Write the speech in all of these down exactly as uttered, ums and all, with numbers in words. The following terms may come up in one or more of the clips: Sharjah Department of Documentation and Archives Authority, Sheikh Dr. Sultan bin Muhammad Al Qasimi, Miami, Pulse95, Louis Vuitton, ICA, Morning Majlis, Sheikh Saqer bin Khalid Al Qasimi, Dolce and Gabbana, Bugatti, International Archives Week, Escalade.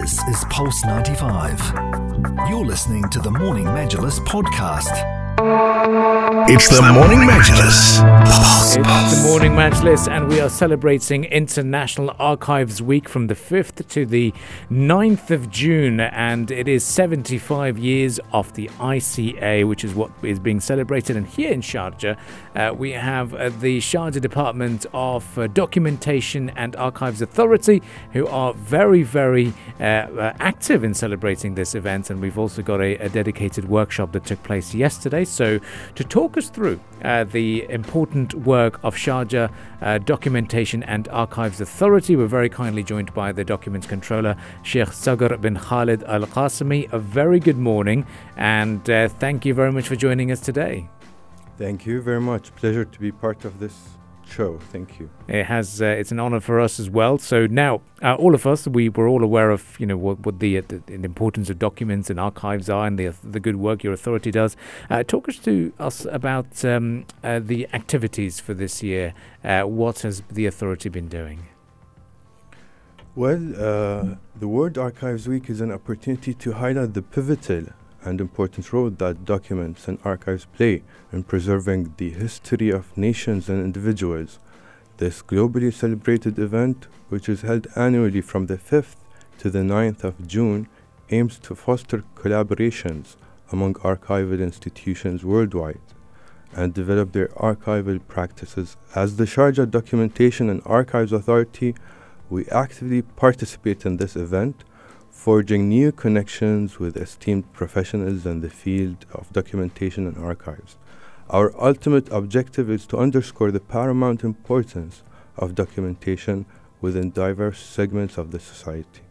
This is Pulse ninety-five. You're listening to the Morning Majlis podcast. It's the Morning Majlis. Pulse. It's the Morning Majlis, and we are celebrating International Archives Week from the fifth to the ninth of June, and it is seventy-five years of the I C A, which is what is being celebrated. And here in Sharjah, uh, we have uh, the Sharjah Department of uh, Documentation and Archives Authority, who are very, very uh, uh, active in celebrating this event. And we've also got a, a dedicated workshop that took place yesterday. So to talk us through uh, the important work of Sharjah uh, Documentation and Archives Authority, we're very kindly joined by the Documents Controller, Sheikh Saqer bin Khalid Al Qasimi. A very good morning, and uh, thank you very much for joining us today. Thank you very much. Pleasure to be part of this show. Thank you. It has. Uh, it's an honor for us as well. So now, uh, all of us, we were all aware of, you know, what, what the, uh, the importance of documents and archives are, and the the good work your authority does. Uh, talk us to us about um, uh, the activities for this year. Uh, what has the authority been doing? Well, uh, the World Archives Week is an opportunity to highlight the pivotal and important role that documents and archives play in preserving the history of nations and individuals. This globally celebrated event, which is held annually from the fifth to the ninth of June, aims to foster collaborations among archival institutions worldwide and develop their archival practices. As the Sharjah Documentation and Archives Authority, we actively participate in this event, forging new connections with esteemed professionals in the field of documentation and archives. Our ultimate objective is to underscore the paramount importance of documentation within diverse segments of the society.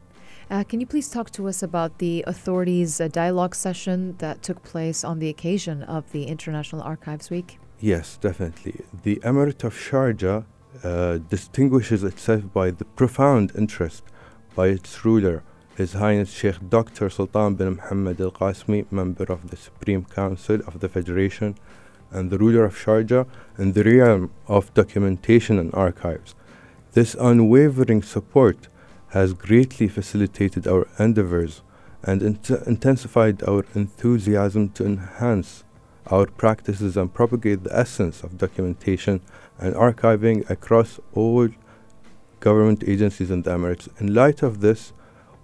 Uh, can you please talk to us about the authority's uh, dialogue session that took place on the occasion of the International Archives Week? Yes, definitely. The Emirate of Sharjah uh, distinguishes itself by the profound interest by its ruler, His Highness Sheikh Doctor Sultan bin Muhammad Al Qasimi, member of the Supreme Council of the Federation and the ruler of Sharjah in the realm of documentation and archives. This unwavering support has greatly facilitated our endeavors and int- intensified our enthusiasm to enhance our practices and propagate the essence of documentation and archiving across all government agencies in the Emirates. In light of this,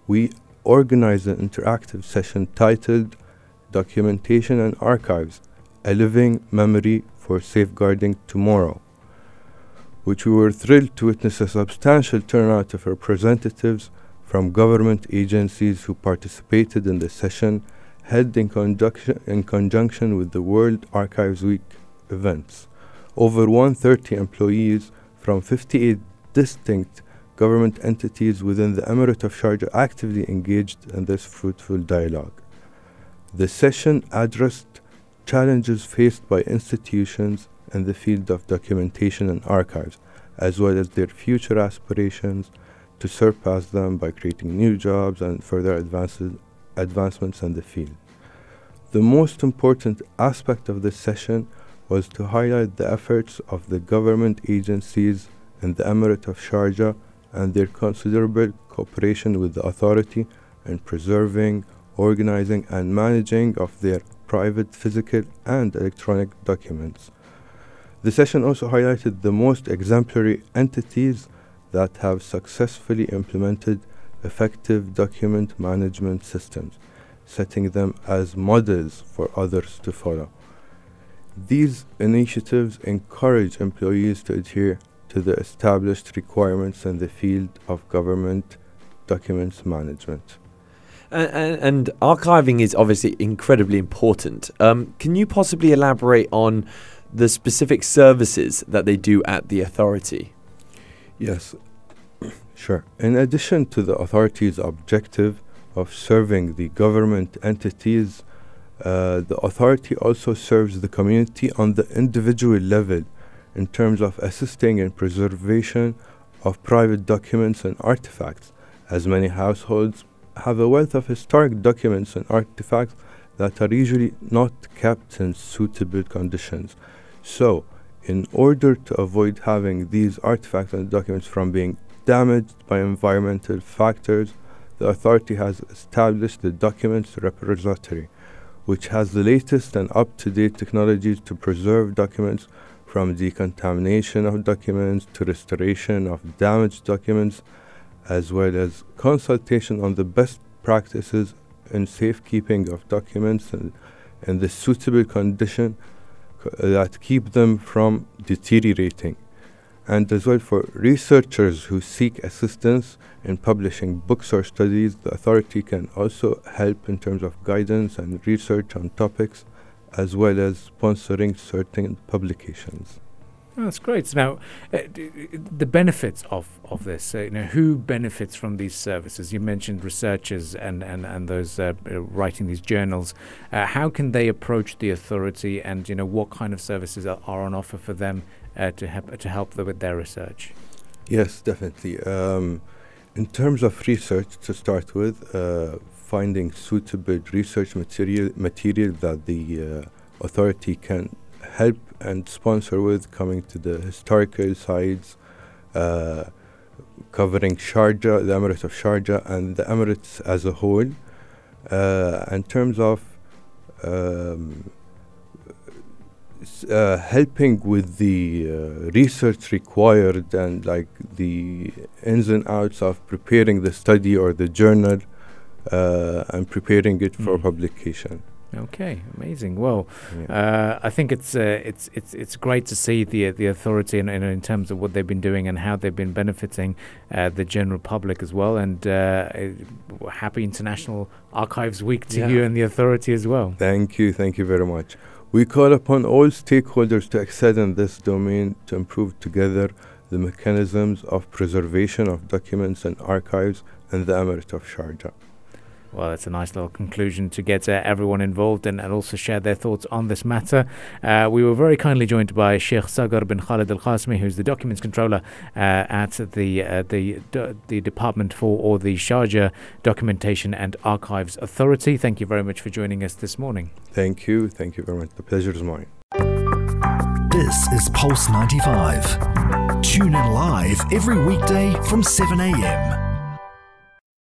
we organized an interactive session titled Documentation and Archives, a Living Memory for Safeguarding Tomorrow, which we were thrilled to witness a substantial turnout of representatives from government agencies who participated in the session, held in, conduction, in conjunction with the World Archives Week events. Over one hundred thirty employees from fifty-eight distinct government entities within the Emirate of Sharjah actively engaged in this fruitful dialogue. The session addressed challenges faced by institutions in the field of documentation and archives, as well as their future aspirations to surpass them by creating new jobs and further advances, advancements in the field. The most important aspect of this session was to highlight the efforts of the government agencies in the Emirate of Sharjah and their considerable cooperation with the authority in preserving, organizing, and managing of their private, physical, and electronic documents. The session also highlighted the most exemplary entities that have successfully implemented effective document management systems, setting them as models for others to follow. These initiatives encourage employees to adhere to the established requirements in the field of government documents management. And, and, and archiving is obviously incredibly important. Um, can you possibly elaborate on the specific services that they do at the authority? Yes, sure. In addition to the authority's objective of serving the government entities, uh, the authority also serves the community on the individual level, in terms of assisting in preservation of private documents and artifacts, as many households have a wealth of historic documents and artifacts that are usually not kept in suitable conditions. So, in order to avoid having these artifacts and documents from being damaged by environmental factors, the authority has established the Documents Repository, which has the latest and up-to-date technologies to preserve documents, from decontamination of documents to restoration of damaged documents, as well as consultation on the best practices in safekeeping of documents and, and the suitable condition that keep them from deteriorating, and as well for researchers who seek assistance in publishing books or studies. The authority can also help in terms of guidance and research on topics, as well as sponsoring certain publications. Oh, that's great. Now, uh, d- the benefits of, of this, uh, you know, who benefits from these services? You mentioned researchers and, and, and those uh, writing these journals. Uh, how can they approach the authority, and, you know, what kind of services are, are on offer for them uh, to, hep- to help them with their research? Yes, definitely. Um, in terms of research, to start with, uh, finding suitable research material, material that the uh, authority can help and sponsor with, coming to the historical sites, uh, covering Sharjah, the Emirate of Sharjah, and the Emirates as a whole. Uh, in terms of um, uh, helping with the uh, research required and like the ins and outs of preparing the study or the journal uh, and preparing it mm. for publication. Okay, amazing. Well, yeah. uh, I think it's uh, it's it's it's great to see the uh, the authority in, in in terms of what they've been doing and how they've been benefiting uh, the general public as well. And uh, happy International Archives Week to yeah. you and the authority as well. Thank you, thank you very much. We call upon all stakeholders to excel in this domain to improve together the mechanisms of preservation of documents and archives in the Emirate of Sharjah. Well, that's a nice little conclusion to get uh, everyone involved in, and also share their thoughts on this matter. Uh, we were very kindly joined by Sheikh Saqer bin Khalid Al Qasimi, who's the Documents Controller uh, at the uh, the d- the Department for or the Sharjah Documentation and Archives Authority. Thank you very much for joining us this morning. Thank you. Thank you very much. The pleasure is mine. This is Pulse ninety-five. Tune in live every weekday from seven a.m.